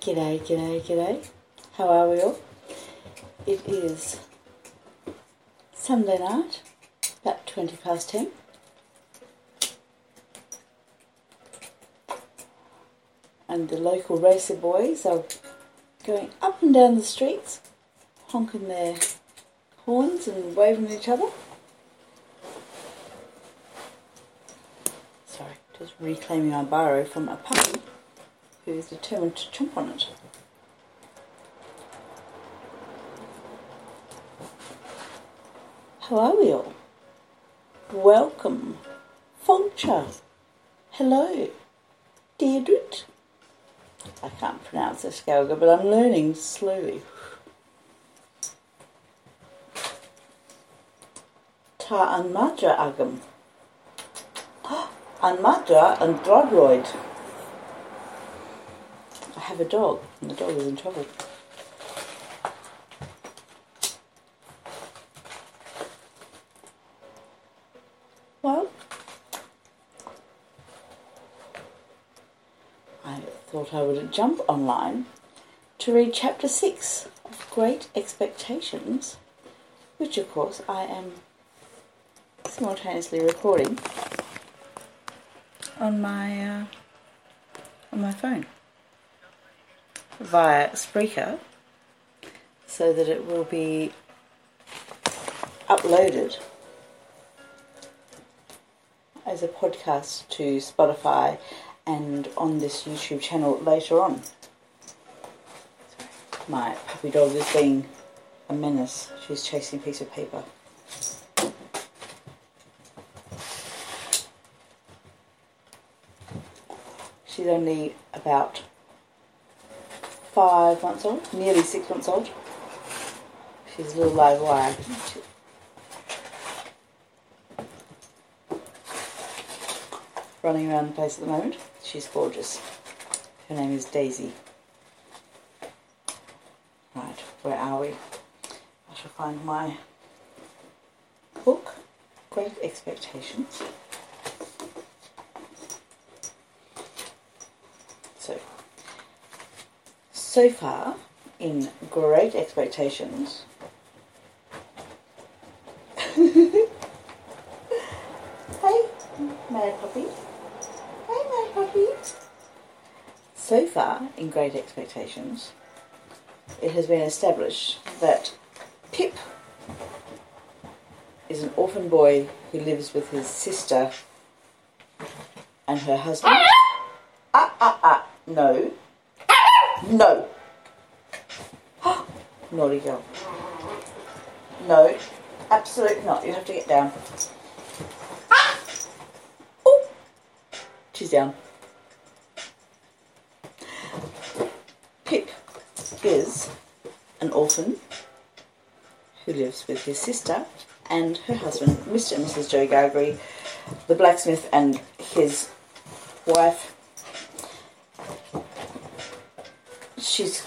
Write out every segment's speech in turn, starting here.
G'day. How are we all? It is Sunday night, about 20 past 10. And the local racer boys are going up and down the streets, honking their horns and waving at each other. Sorry, just reclaiming my barrow from a puppy who is determined to chomp on it. How are we all? Welcome. Folcher. Hello. Deirdrit. I can't pronounce this Galga, but I'm learning slowly. Ta an madra agam. An madra and drogroid. I have a dog, and the dog is in trouble. Well, I thought I would jump online to read Chapter 6 of Great Expectations, which of course I am simultaneously recording on my phone via Spreaker, so that it will be uploaded as a podcast to Spotify and on this YouTube channel later on. My puppy dog is being a menace. She's chasing a piece of paper. She's only about 5 months old, nearly 6 months old. She's a little live wire. Running around the place at the moment. She's gorgeous. Her name is Daisy. Right, where are we? I shall find my book, Great Expectations. So far, in Great Expectations, it has been established that Pip is an orphan boy who lives with his sister and her husband. No. Naughty girl. No. Absolutely not. You have to get down. Oh. She's down. Pip is an orphan who lives with his sister and her husband, Mr. and Mrs. Joe Gargery, the blacksmith, and his wife. She's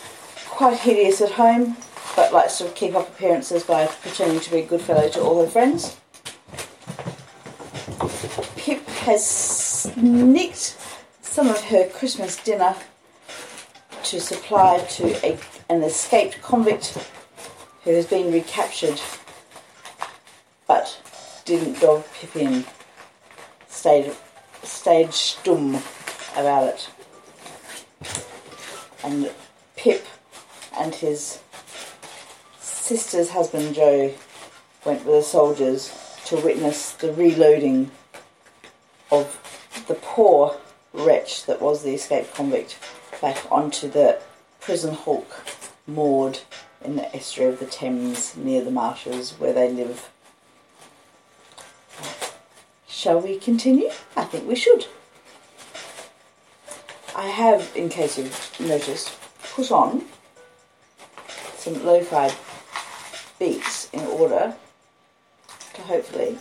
quite hideous at home, but likes to keep up appearances by pretending to be a good fellow to all her friends. Pip has nicked some of her Christmas dinner to supply to an escaped convict who has been recaptured, but didn't dog Pip in. Stayed stum about it. And Pip and his sister's husband Joe went with the soldiers to witness the reloading of the poor wretch that was the escaped convict back onto the prison hulk, moored in the estuary of the Thames near the marshes where they live. Shall we continue? I think we should. I have, in case you've noticed, put on some lo-fi beats in order to hopefully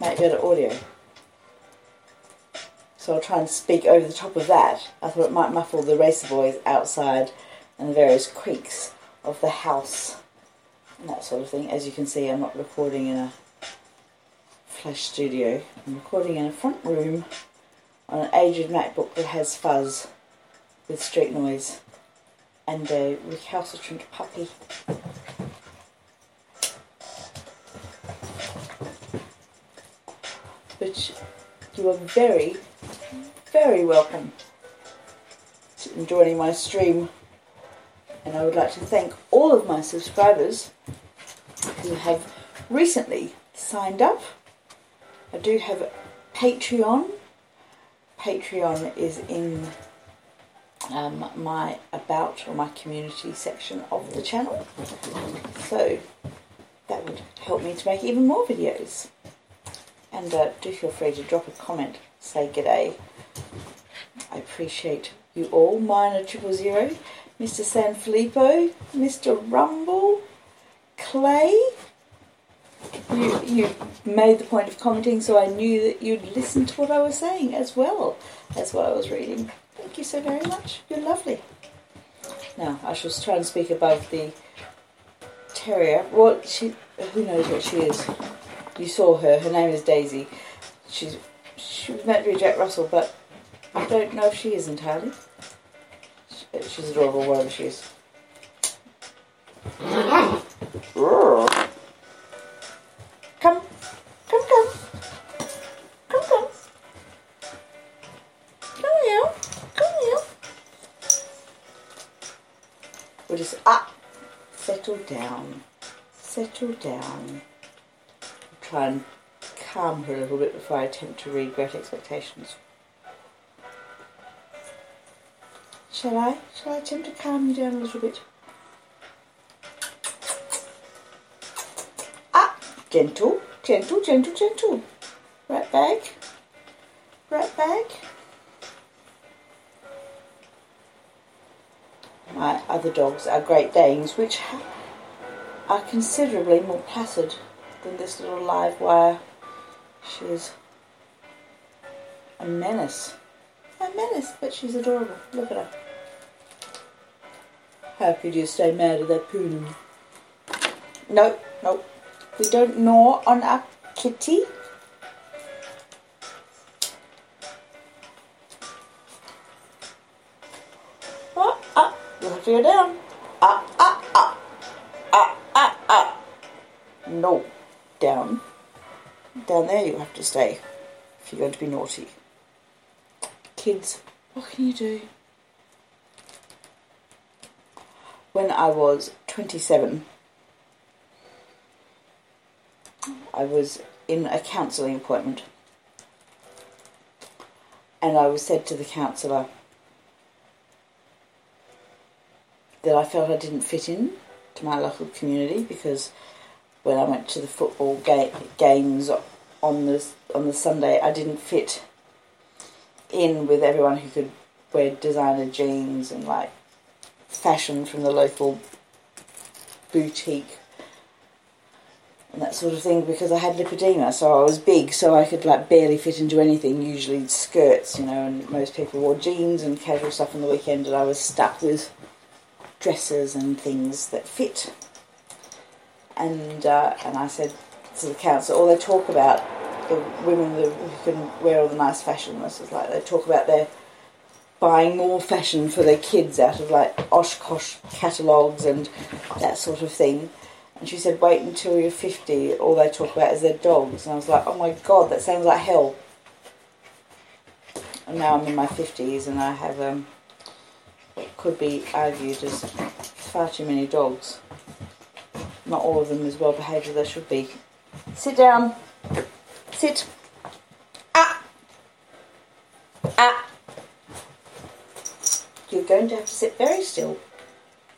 make better audio. So I'll try and speak over the top of that. I thought it might muffle the racer boys outside and the various creaks of the house and that sort of thing. As you can see, I'm not recording in a flash studio. I'm recording in a front room on an aged MacBook that has fuzz with street noise and a recalcitrant puppy. Which you are very, very welcome to enjoying my stream, and I would like to thank all of my subscribers who have recently signed up. I do have a Patreon. Patreon is in my about or my community section of the channel, so that would help me to make even more videos. And do feel free to drop a comment, say g'day. I appreciate you all. Minor 000, Mr. Sanfilippo, Mr. Rumble, Clay. You made the point of commenting, so I knew that you'd listen to what I was saying as well as what I was reading. Thank you so very much. You're lovely. Now, I shall try and speak above the terrier. Well, who knows what she is. You saw her. Her name is Daisy. She was meant to be Jack Russell, but I don't know if she is entirely. She's adorable, whatever she is. Come. Come, come. Come, come. Come here. Come here. We'll just... Ah! Settle down. Settle down. Try and calm her a little bit before I attempt to read Great Expectations. Shall I attempt to calm you down a little bit? Ah! Gentle, gentle, gentle, gentle. Right back. Right back. My other dogs are Great Danes, which are considerably more placid than this little live wire. She's a menace. A menace, but she's adorable. Look at her. How could you stay mad at that poodle? No, no. We don't gnaw on our kitty. Oh, ah, you'll have to go down. Ah, ah, ah. Ah, ah, ah. No. Down. Down there you have to stay if you're going to be naughty. Kids, what can you do? When I was 27, I was in a counselling appointment, and I was said to the counsellor that I felt I didn't fit in to my local community because when I went to the football games on the Sunday, I didn't fit in with everyone who could wear designer jeans and like fashion from the local boutique and that sort of thing because I had lipodema, so I was big, so I could like barely fit into anything. Usually skirts, you know, and most people wore jeans and casual stuff on the weekend, and I was stuck with dresses and things that fit. And I said to the council, all they talk about, the women who can wear all the nice fashion, this is like they talk about their buying more fashion for their kids out of like Oshkosh catalogues and that sort of thing. And she said, wait until you're 50, all they talk about is their dogs. And I was like, oh my God, that sounds like hell. And now I'm in my 50s and I have what could be argued as far too many dogs. Not all of them as well behaved as they should be. Sit down. Sit. Ah. Ah. You're going to have to sit very still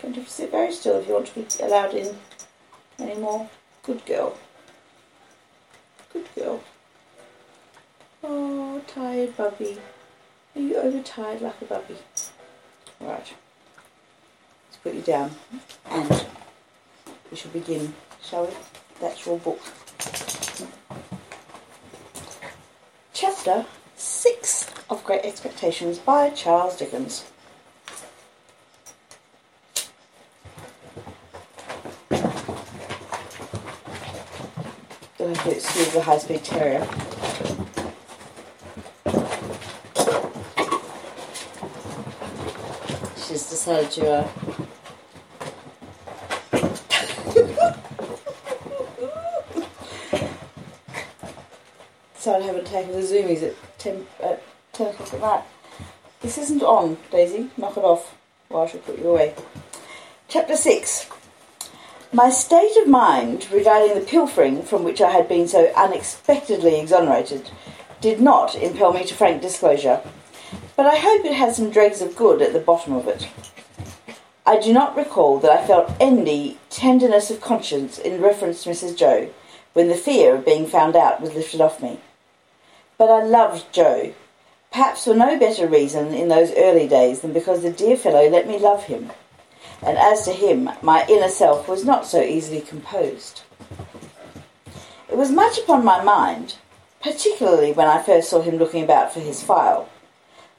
Don't have to sit very still if you want to be allowed in anymore. Good girl. Good girl. Oh, tired bubby. Are you overtired like a bubby? Right. Let's put you down. And we shall begin, shall we? That's your book. Chapter 6 of Great Expectations by Charles Dickens. You'll have to excuse the high-speed terrier. She's decided to so I haven't taken the zoomies at 10 o'clock at night. This isn't on, Daisy. Knock it off, or I shall put you away. Chapter 6. My state of mind regarding the pilfering from which I had been so unexpectedly exonerated did not impel me to frank disclosure, but I hope it had some dregs of good at the bottom of it. I do not recall that I felt any tenderness of conscience in reference to Mrs. Joe when the fear of being found out was lifted off me. But I loved Joe, perhaps for no better reason in those early days than because the dear fellow let me love him, and as to him, my inner self was not so easily composed. It was much upon my mind, particularly when I first saw him looking about for his file,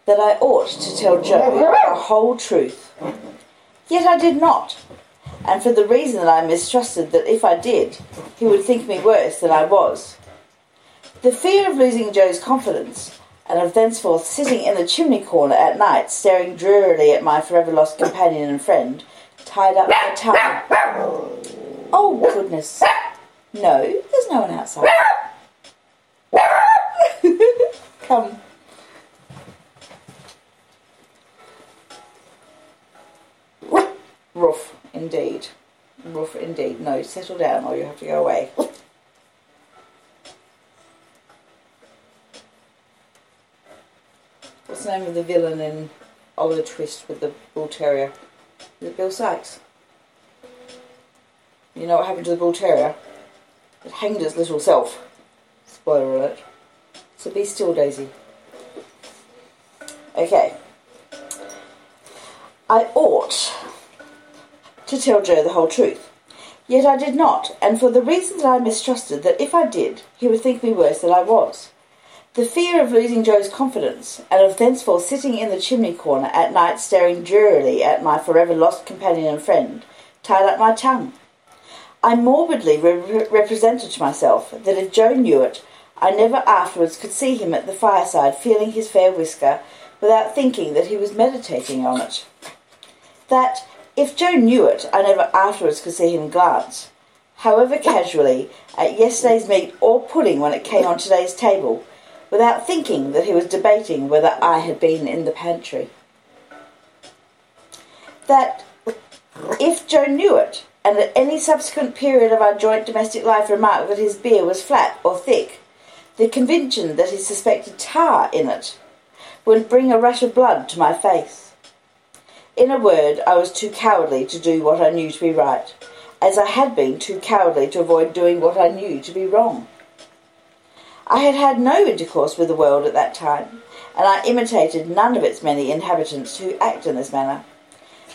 that I ought to tell Joe the whole truth. Yet I did not, and for the reason that I mistrusted that if I did, he would think me worse than I was. The fear of losing Joe's confidence, and of thenceforth sitting in the chimney corner at night, staring drearily at my forever lost companion and friend, tied up my tongue. Oh, goodness. No, there's no one outside. Come. Rough, indeed. Rough, indeed. No, settle down or you have to go away. What's the name of the villain in Oliver Twist with the bull terrier? Is it Bill Sykes? You know what happened to the bull terrier? It hanged its little self. Spoiler alert. So be still, Daisy. Okay. I ought to tell Joe the whole truth. Yet I did not, and for the reason that I mistrusted that if I did, he would think me worse than I was. The fear of losing Joe's confidence, and of thenceforth sitting in the chimney corner at night staring drearily at my forever lost companion and friend, tied up my tongue. I morbidly represented to myself that if Joe knew it, I never afterwards could see him at the fireside feeling his fair whisker without thinking that he was meditating on it. That, if Joe knew it, I never afterwards could see him glance, however casually, at yesterday's meat or pudding when it came on today's table, without thinking that he was debating whether I had been in the pantry. That, if Joe knew it, and at any subsequent period of our joint domestic life remarked that his beer was flat or thick, the conviction that he suspected tar in it would bring a rush of blood to my face. In a word, I was too cowardly to do what I knew to be right, as I had been too cowardly to avoid doing what I knew to be wrong. I had had no intercourse with the world at that time, and I imitated none of its many inhabitants who act in this manner.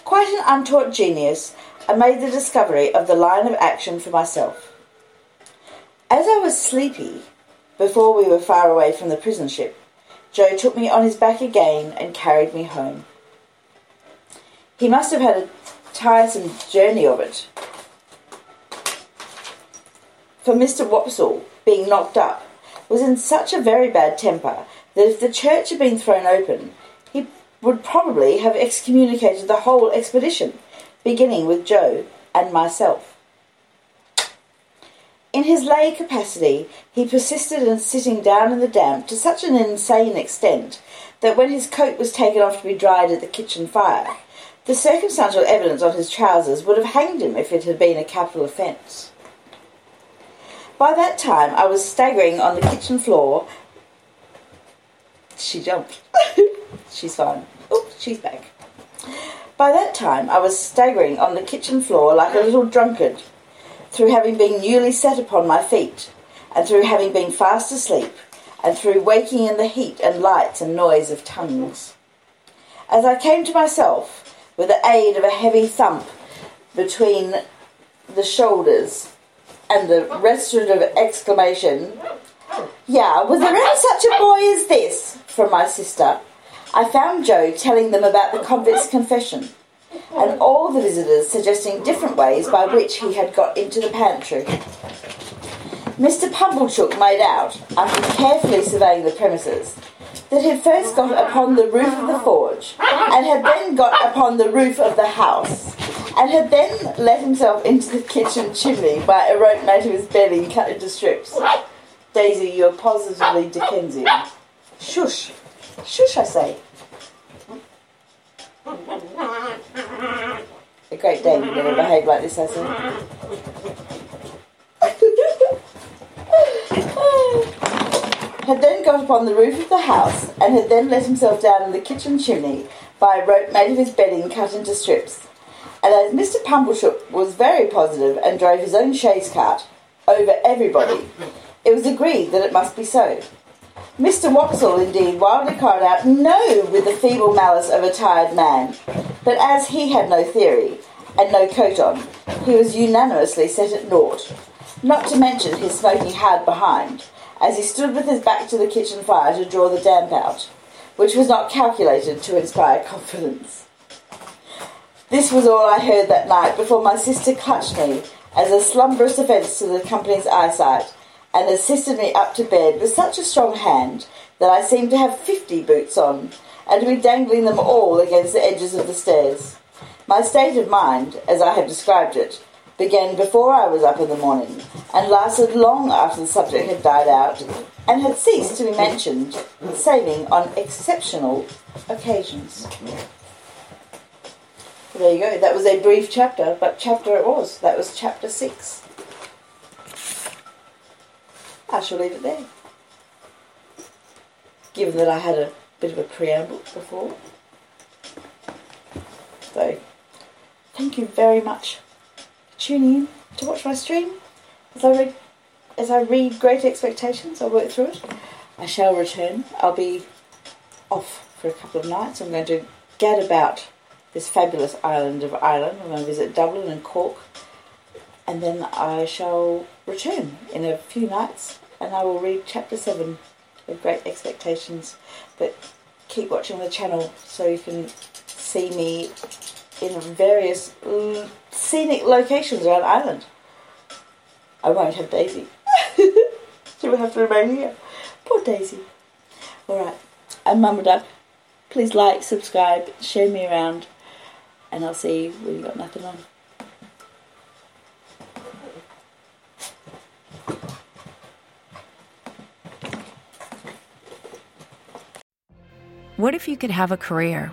Quite an untaught genius, I made the discovery of the line of action for myself. As I was sleepy, before we were far away from the prison ship, Joe took me on his back again and carried me home. He must have had a tiresome journey of it, for Mr. Wopsle, being knocked up, was in such a very bad temper that if the church had been thrown open, he would probably have excommunicated the whole expedition, beginning with Joe and myself. In his lay capacity, he persisted in sitting down in the damp to such an insane extent that when his coat was taken off to be dried at the kitchen fire, the circumstantial evidence on his trousers would have hanged him if it had been a capital offence. By that time, I was staggering on the kitchen floor. She jumped. She's fine. Oh, she's back. By that time, I was staggering on the kitchen floor like a little drunkard, through having been newly sat upon my feet, and through having been fast asleep, and through waking in the heat and lights and noise of tongues. As I came to myself, with the aid of a heavy thump between the shoulders and the restorative exclamation, "Yeah, was there ever such a boy as this?" from my sister, I found Joe telling them about the convict's confession, and all the visitors suggesting different ways by which he had got into the pantry. Mr. Pumblechook made out, after carefully surveying the premises, that he had first got upon the roof of the forge, and had then got upon the roof of the house, and had then let himself into the kitchen chimney by a rope made of his belly and cut into strips. Daisy, you are positively Dickensian. Shush. Shush, I say. A Great Dane would never behave like this, I say. Had then got upon the roof of the house, and had then let himself down in the kitchen chimney by a rope made of his bedding cut into strips. And as Mr. Pumblechook was very positive and drove his own chaise cart over everybody, it was agreed that it must be so. Mr. Wopsle, indeed, wildly cried out, "No!" with the feeble malice of a tired man. But as he had no theory, and no coat on, he was unanimously set at naught, not to mention his smoking hard behind, as he stood with his back to the kitchen fire to draw the damp out, which was not calculated to inspire confidence. This was all I heard that night before my sister clutched me as a slumberous offence to the company's eyesight, and assisted me up to bed with such a strong hand that I seemed to have 50 boots on, and to be dangling them all against the edges of the stairs. My state of mind, as I have described it, began before I was up in the morning, and lasted long after the subject had died out, and had ceased to be mentioned, saving on exceptional occasions. So there you go. That was a brief chapter, but chapter it was. That was chapter 6. I shall leave it there, given that I had a bit of a preamble before. So, thank you very much. Tune in to watch my stream as I read Great Expectations. I'll work through it. I shall return. I'll be off for a couple of nights. I'm going to gad about this fabulous island of Ireland. I'm going to visit Dublin and Cork, and then I shall return in a few nights, and I will read chapter 7 of Great Expectations. But keep watching the channel so you can see me in various scenic locations around Ireland. I won't have Daisy. She will have to remain here. Poor Daisy. Alright, I'm Mum and Dad. Please like, subscribe, share me around, and I'll see you when you've got nothing on. What if you could have a career